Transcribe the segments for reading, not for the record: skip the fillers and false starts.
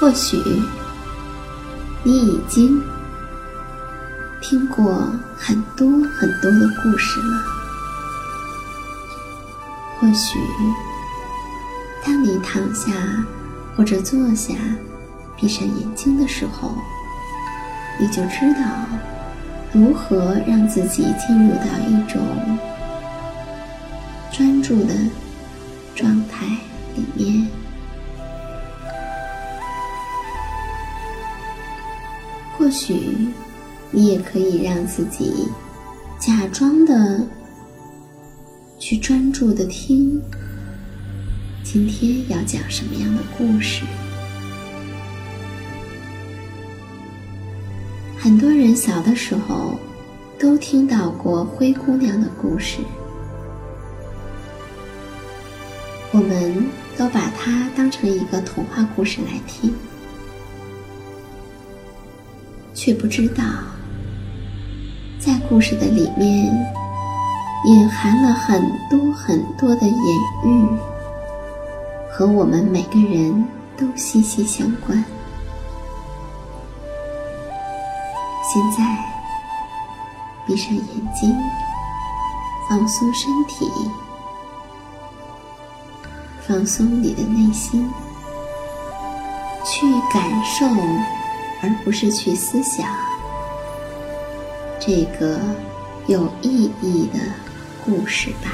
或许你已经听过很多很多的故事了，或许当你躺下或者坐下闭上眼睛的时候，你就知道如何让自己进入到一种专注的状态里面。或许你也可以让自己假装的去专注的听今天要讲什么样的故事。很多人小的时候都听到过灰姑娘的故事，我们都把它当成一个童话故事来听，却不知道在故事的里面隐含了很多很多的隐喻，和我们每个人都息息相关。现在闭上眼睛，放松身体，放松你的内心，去感受而不是去思想这个有意义的故事吧。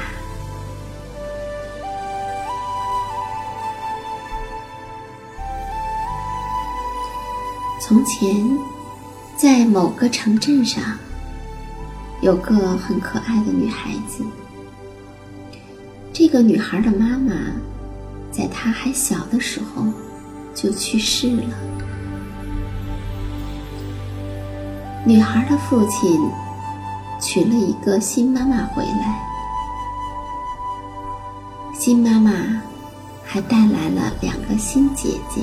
从前，在某个城镇上，有个很可爱的女孩子。这个女孩的妈妈，在她还小的时候就去世了。女孩的父亲娶了一个新妈妈回来，新妈妈还带来了2个新姐姐。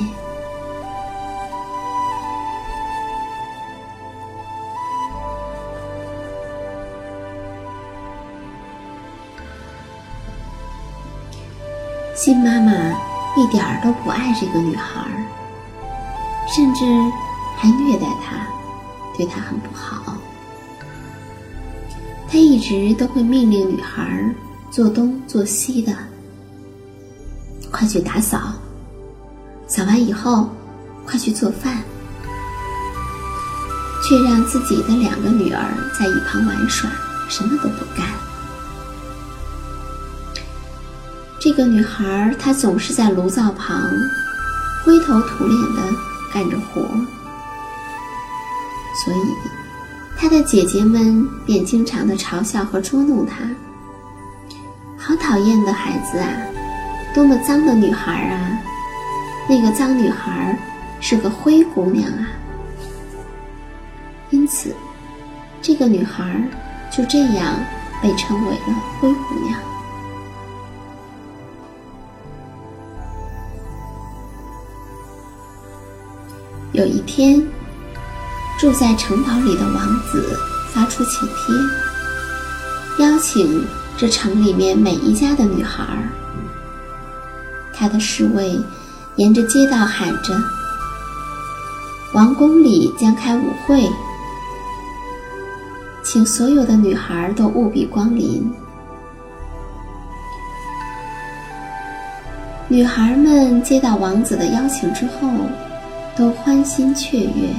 新妈妈一点儿都不爱这个女孩，甚至还虐待她，对她很不好。他一直都会命令女孩做东做西的，快去打扫，扫完以后快去做饭，却让自己的两个女儿在一旁玩耍，什么都不干。这个女孩她总是在炉灶旁灰头土脸地干着活，所以她的姐姐们便经常地嘲笑和捉弄她。好讨厌的孩子啊，多么脏的女孩啊，那个脏女孩是个灰姑娘啊。因此这个女孩就这样被称为了灰姑娘。有一天，住在城堡里的王子发出请帖，邀请这城里面每一家的女孩。他的侍卫沿着街道喊着，王宫里将开舞会，请所有的女孩都务必光临。女孩们接到王子的邀请之后，都欢欣雀跃。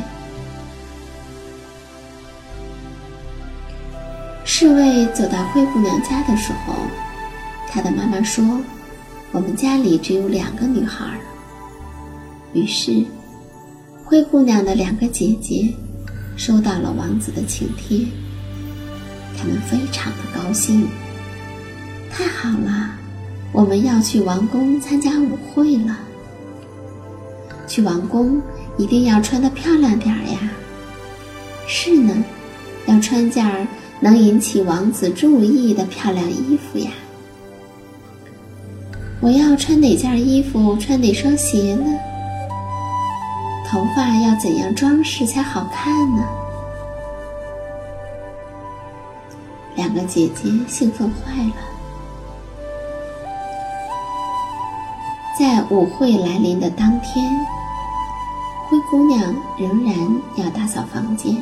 侍卫走到灰姑娘家的时候，她的妈妈说，我们家里只有两个女孩。于是灰姑娘的两个姐姐收到了王子的请帖，她们非常的高兴，太好了，我们要去王宫参加舞会了，去王宫一定要穿得漂亮点儿呀。是呢，要穿件能引起王子注意的漂亮衣服呀。我要穿哪件衣服，穿哪双鞋呢？头发要怎样装饰才好看呢？两个姐姐兴奋坏了。在舞会来临的当天，灰姑娘仍然要打扫房间。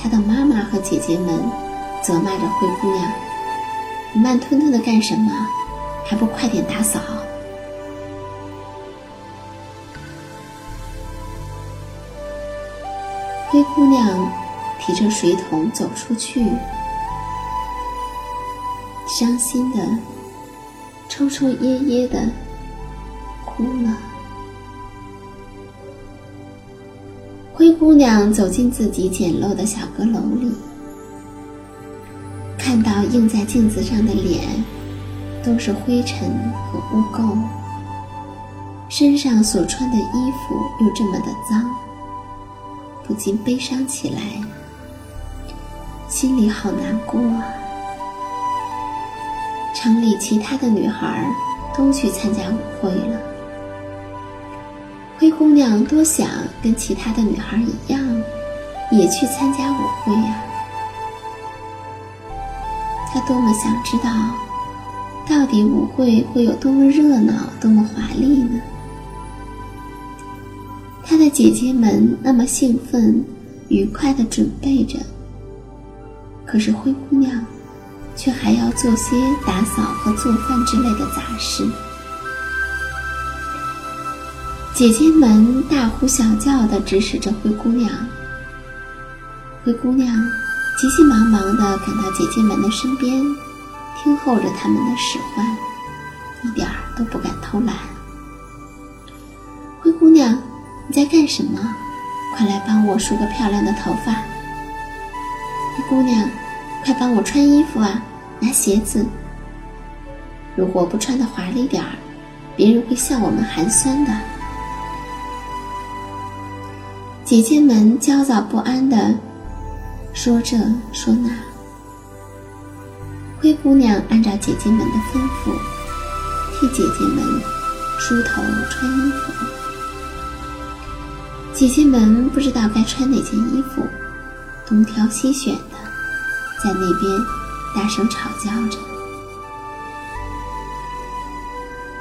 她的妈妈和姐姐们责骂着灰姑娘，你慢吞吞的干什么，还不快点打扫。灰姑娘提着水桶走出去，伤心的抽抽噎噎的哭了。灰姑娘走进自己简陋的小阁楼里，看到映在镜子上的脸都是灰尘和污垢，身上所穿的衣服又这么的脏，不禁悲伤起来，心里好难过啊。城里其他的女孩都去参加舞会了，灰姑娘多想跟其他的女孩一样，也去参加舞会啊。她多么想知道到底舞会会有多么热闹，多么华丽呢？她的姐姐们那么兴奋愉快地准备着，可是灰姑娘却还要做些打扫和做饭之类的杂事。姐姐们大呼小叫地指使着灰姑娘，灰姑娘急急忙忙地赶到姐姐们的身边，听候着他们的使唤，一点儿都不敢偷懒。灰姑娘，你在干什么？快来帮我梳个漂亮的头发。灰姑娘，快帮我穿衣服啊，拿鞋子。如果不穿得华丽点儿，别人会笑我们寒酸的。姐姐们焦躁不安地说这说那。灰姑娘按照姐姐们的吩咐，替姐姐们梳头穿衣服。姐姐们不知道该穿哪件衣服，东挑西选的，在那边大声吵叫着。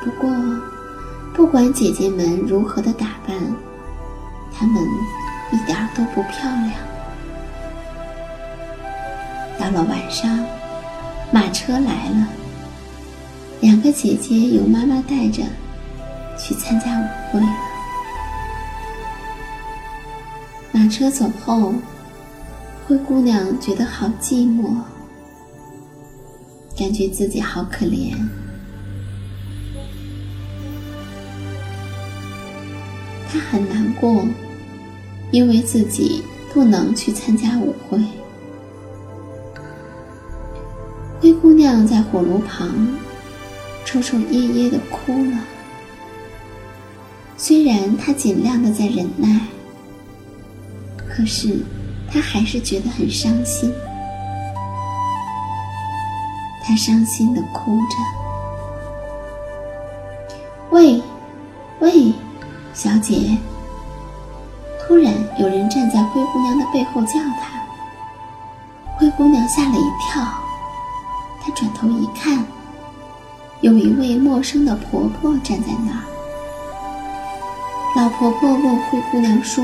不过，不管姐姐们如何的打扮，她们一点都不漂亮。到了晚上，马车来了，两个姐姐由妈妈带着去参加舞会了。马车走后，灰姑娘觉得好寂寞，感觉自己好可怜。她很难过，因为自己不能去参加舞会。灰姑娘在火炉旁抽抽噎噎地哭了，虽然她尽量地在忍耐，可是她还是觉得很伤心。她伤心地哭着。喂，小姐！突然有人站在灰姑娘的背后叫她，灰姑娘吓了一跳，她转头一看，有一位陌生的婆婆站在那儿。老婆婆问灰姑娘说：“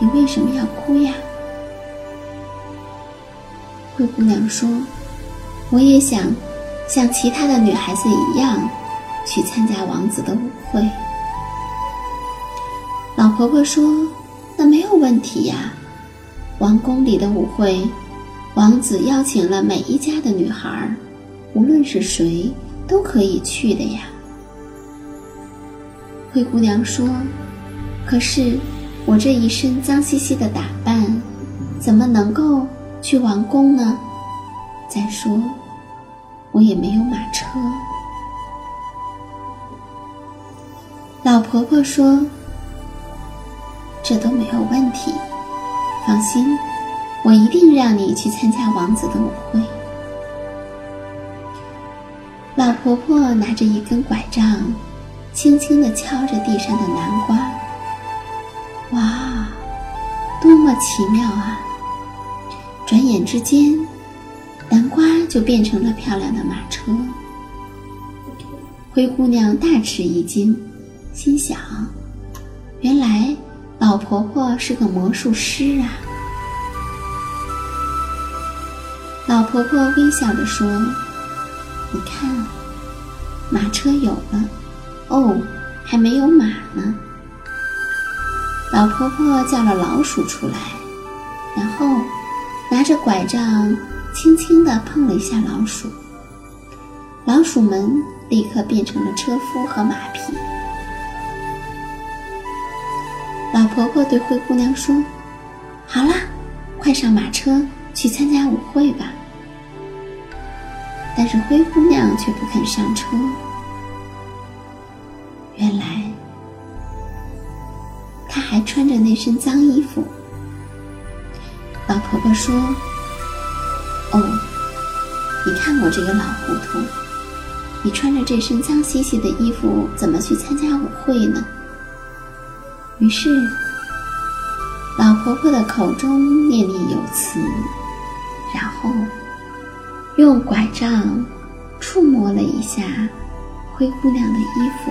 你为什么要哭呀？”灰姑娘说：“我也想像其他的女孩子一样去参加王子的舞会。”老婆婆说：“那没有问题呀，王宫里的舞会，王子邀请了每一家的女孩，无论是谁都可以去的呀。”灰姑娘说：“可是我这一身脏兮兮的打扮，怎么能够去王宫呢？再说，我也没有马车。”老婆婆说：“这都没有问题，放心，我一定让你去参加王子的舞会。”老婆婆拿着一根拐杖，轻轻地敲着地上的南瓜。哇，多么奇妙啊！转眼之间，南瓜就变成了漂亮的马车。灰姑娘大吃一惊，心想：原来老婆婆是个魔术师啊！老婆婆微笑着说：“你看，马车有了，哦，还没有马呢。”老婆婆叫了老鼠出来，然后拿着拐杖轻轻地碰了一下老鼠，老鼠们立刻变成了车夫和马匹。老婆婆对灰姑娘说：“好啦，快上马车去参加舞会吧。”但是灰姑娘却不肯上车。原来她还穿着那身脏衣服。老婆婆说：“哦，你看我这个老糊涂，你穿着这身脏兮兮的衣服，怎么去参加舞会呢？”于是，老婆婆的口中念念有词，然后用拐杖触摸了一下灰姑娘的衣服，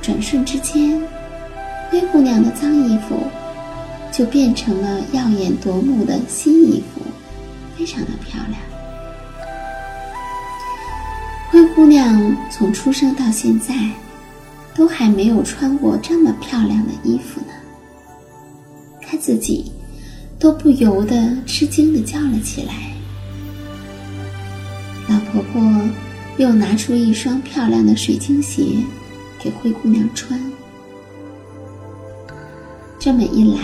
转瞬之间，灰姑娘的脏衣服就变成了耀眼夺目的新衣服，非常的漂亮。灰姑娘从出生到现在，都还没有穿过这么漂亮的衣服呢，她自己都不由得吃惊地叫了起来。老婆婆又拿出一双漂亮的水晶鞋给灰姑娘穿。这么一来，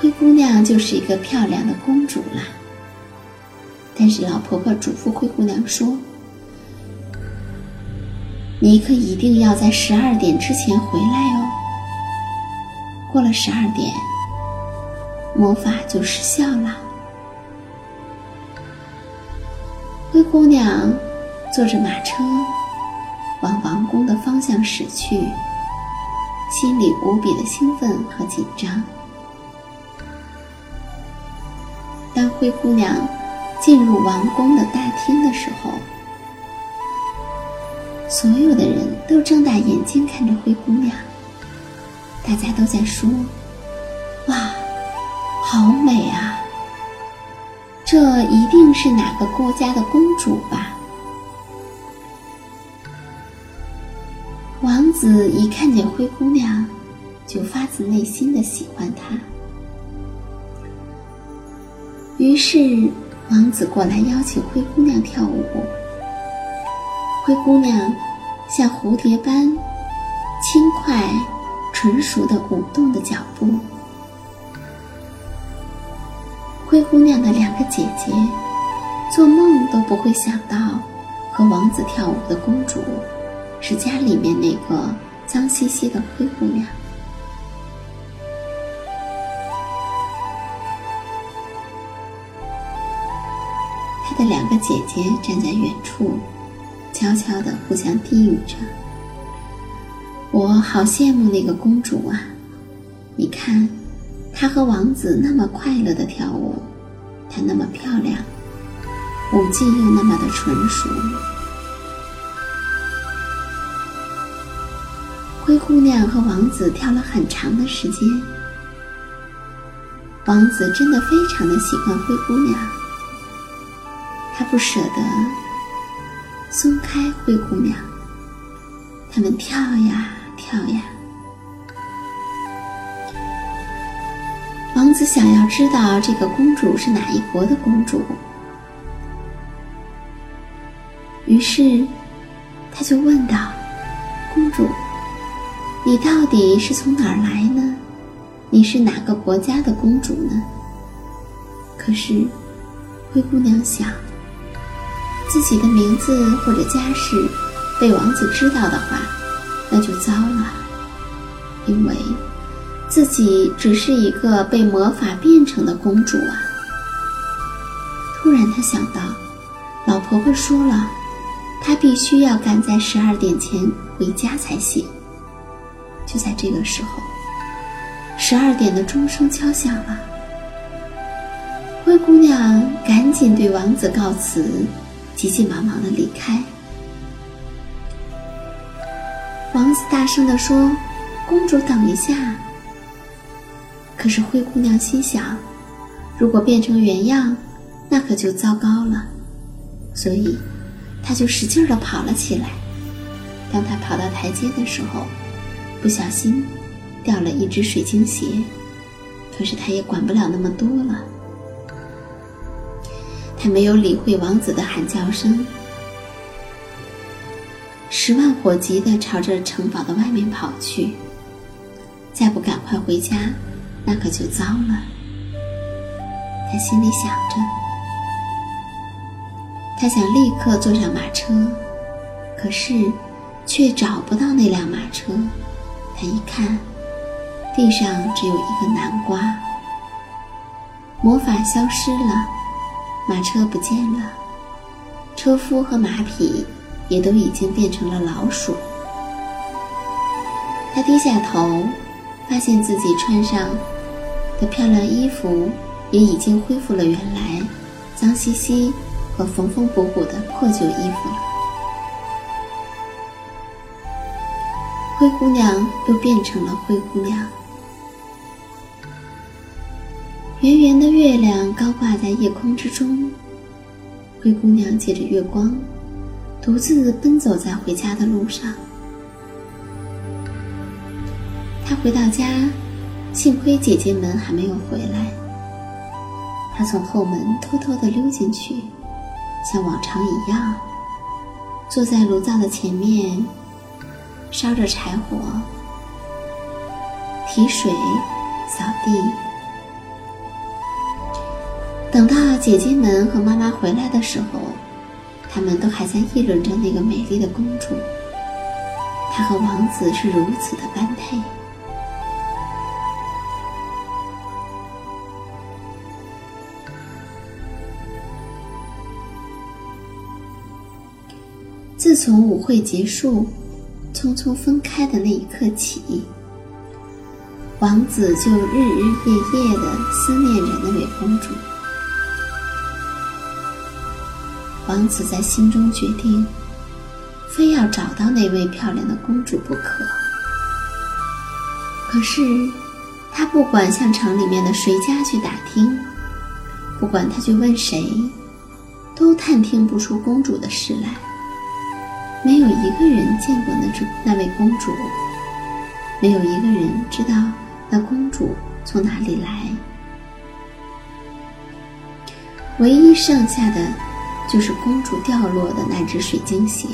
灰姑娘就是一个漂亮的公主了。但是老婆婆嘱咐灰姑娘说：“你可一定要在12点之前回来哦。”过了12点，魔法就失效了。灰姑娘坐着马车往王宫的方向驶去，心里无比的兴奋和紧张。当灰姑娘进入王宫的大厅的时候，所有的人都睁大眼睛看着灰姑娘，大家都在说：“哇，好美啊！这一定是哪个国家的公主吧？”王子一看见灰姑娘，就发自内心的喜欢她。于是，王子过来邀请灰姑娘跳舞。灰姑娘像蝴蝶般轻快、纯熟地舞动的脚步。灰姑娘的两个姐姐做梦都不会想到，和王子跳舞的公主是家里面那个脏兮兮的灰姑娘。她的两个姐姐站在远处，悄悄地互相低语着：“我好羡慕那个公主啊，你看她和王子那么快乐地跳舞，她那么漂亮，舞技又那么的纯熟。”灰姑娘和王子跳了很长的时间，王子真的非常的喜欢灰姑娘，他不舍得松开灰姑娘，他们跳呀跳呀。王子想要知道这个公主是哪一国的公主，于是他就问道：“公主，你到底是从哪儿来呢？你是哪个国家的公主呢？”可是灰姑娘想，自己的名字或者家世被王子知道的话，那就糟了，因为自己只是一个被魔法变成的公主啊。突然她想到，老婆婆说了，她必须要赶在12点前回家才行。就在这个时候，12点的钟声敲响了。灰姑娘赶紧对王子告辞，急急忙忙地离开。王子大声地说：“公主，等一下。”可是灰姑娘心想，如果变成原样，那可就糟糕了，所以她就使劲地跑了起来。当她跑到台阶的时候，不小心掉了一只水晶鞋，可是他也管不了那么多了。他没有理会王子的喊叫声，10万火急地朝着城堡的外面跑去。再不赶快回家，那可就糟了。他心里想着，他想立刻坐上马车，可是却找不到那辆马车。他一看，地上只有一个南瓜。魔法消失了，马车不见了，车夫和马匹也都已经变成了老鼠。他低下头，发现自己穿上的漂亮衣服也已经恢复了原来脏兮兮和缝缝补补的破旧衣服了。灰姑娘又变成了灰姑娘，圆圆的月亮高挂在夜空之中。灰姑娘借着月光，独自奔走在回家的路上。她回到家，幸亏姐姐们还没有回来。她从后门偷偷地溜进去，像往常一样，坐在炉灶的前面，烧着柴火，提水、扫地。等到姐姐们和妈妈回来的时候，她们都还在议论着那个美丽的公主，她和王子是如此的般配。自从舞会结束，匆匆分开的那一刻起，王子就日日夜夜地思念着那位公主。王子在心中决定，非要找到那位漂亮的公主不可。可是他不管向城里面的谁家去打听，不管他去问谁，都探听不出公主的事来，没有一个人见过那位公主，没有一个人知道那公主从哪里来。唯一剩下的就是公主掉落的那只水晶鞋。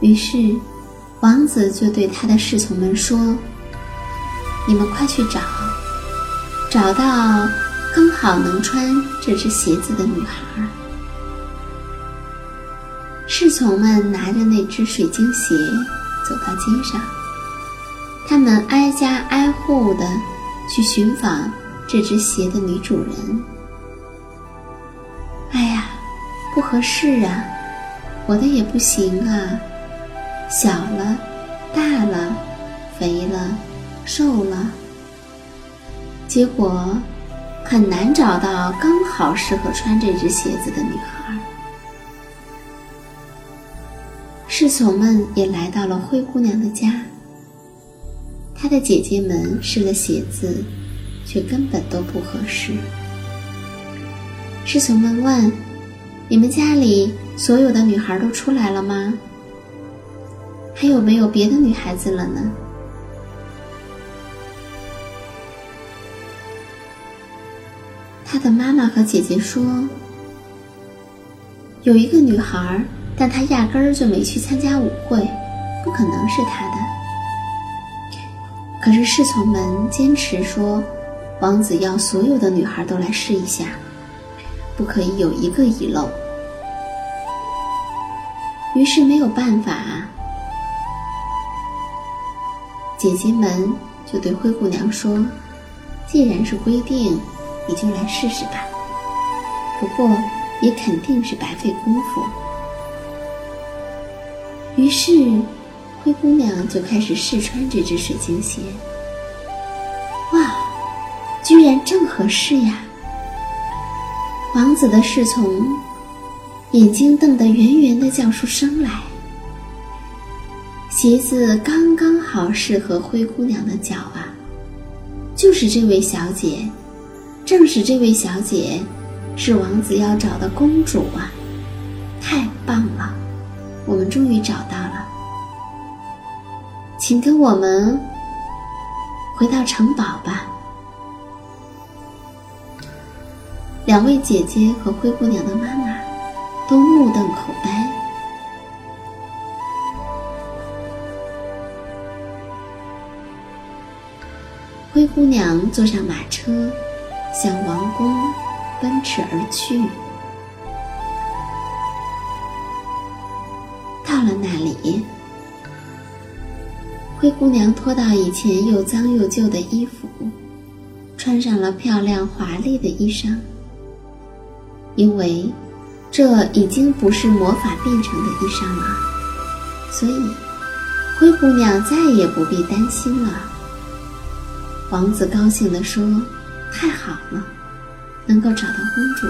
于是王子就对他的侍从们说，你们快去找到刚好能穿这只鞋子的女孩。侍从们拿着那只水晶鞋走到街上，他们挨家挨户的去寻访这只鞋的女主人。哎呀，不合适啊，我的也不行啊，小了，大了，肥了，瘦了，结果很难找到刚好适合穿这只鞋子的女孩。侍从们也来到了灰姑娘的家，她的姐姐们试了鞋子，却根本都不合适。侍从们问，你们家里所有的女孩都出来了吗？还有没有别的女孩子了呢？他的妈妈和姐姐说，有一个女孩，但她压根儿就没去参加舞会，不可能是她的。可是侍从们坚持说，王子要所有的女孩都来试一下，不可以有一个遗漏。于是没有办法，姐姐们就对灰姑娘说，既然是规定，你就来试试吧，不过也肯定是白费功夫。于是灰姑娘就开始试穿这只水晶鞋。哇，居然正合适呀！王子的侍从眼睛瞪得圆圆的，叫出声来。鞋子刚刚好适合灰姑娘的脚啊，就是这位小姐，正是这位小姐，是王子要找的公主啊！太棒了，我们终于找到了，请跟我们回到城堡吧。两位姐姐和灰姑娘的妈妈都目瞪口呆。灰姑娘坐上马车，向王宫奔驰而去。到了那里，灰姑娘脱掉以前又脏又旧的衣服，穿上了漂亮华丽的衣裳，因为这已经不是魔法变成的衣裳了，所以灰姑娘再也不必担心了。王子高兴地说，太好了，能够找到公主，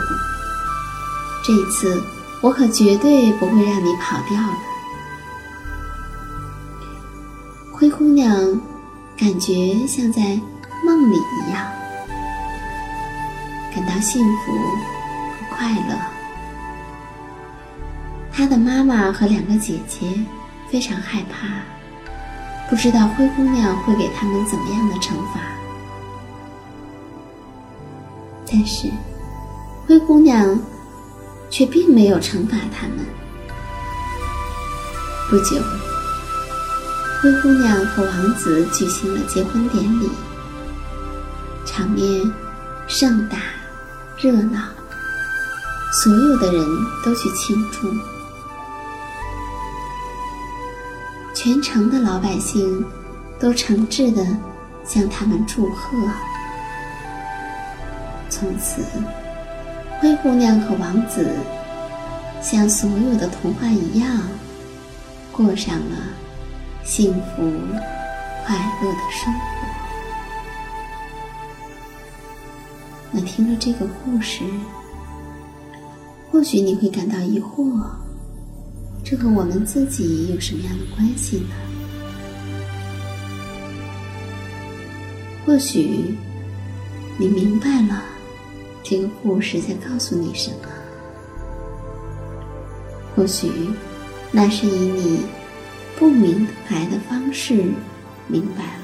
这一次我可绝对不会让你跑掉了。灰姑娘感觉像在梦里一样，感到幸福和快乐。她的妈妈和两个姐姐非常害怕，不知道灰姑娘会给他们怎么样的惩罚。但是灰姑娘却并没有惩罚他们。不久，灰姑娘和王子举行了结婚典礼，场面盛大热闹，所有的人都去庆祝。全城的老百姓都诚挚地向他们祝贺。从此，灰姑娘和王子像所有的童话一样，过上了幸福快乐的生活。那听着这个故事，或许你会感到疑惑，这和我们自己有什么样的关系呢？或许你明白了这个故事在告诉你什么，或许那是以你不明白的方式明白了。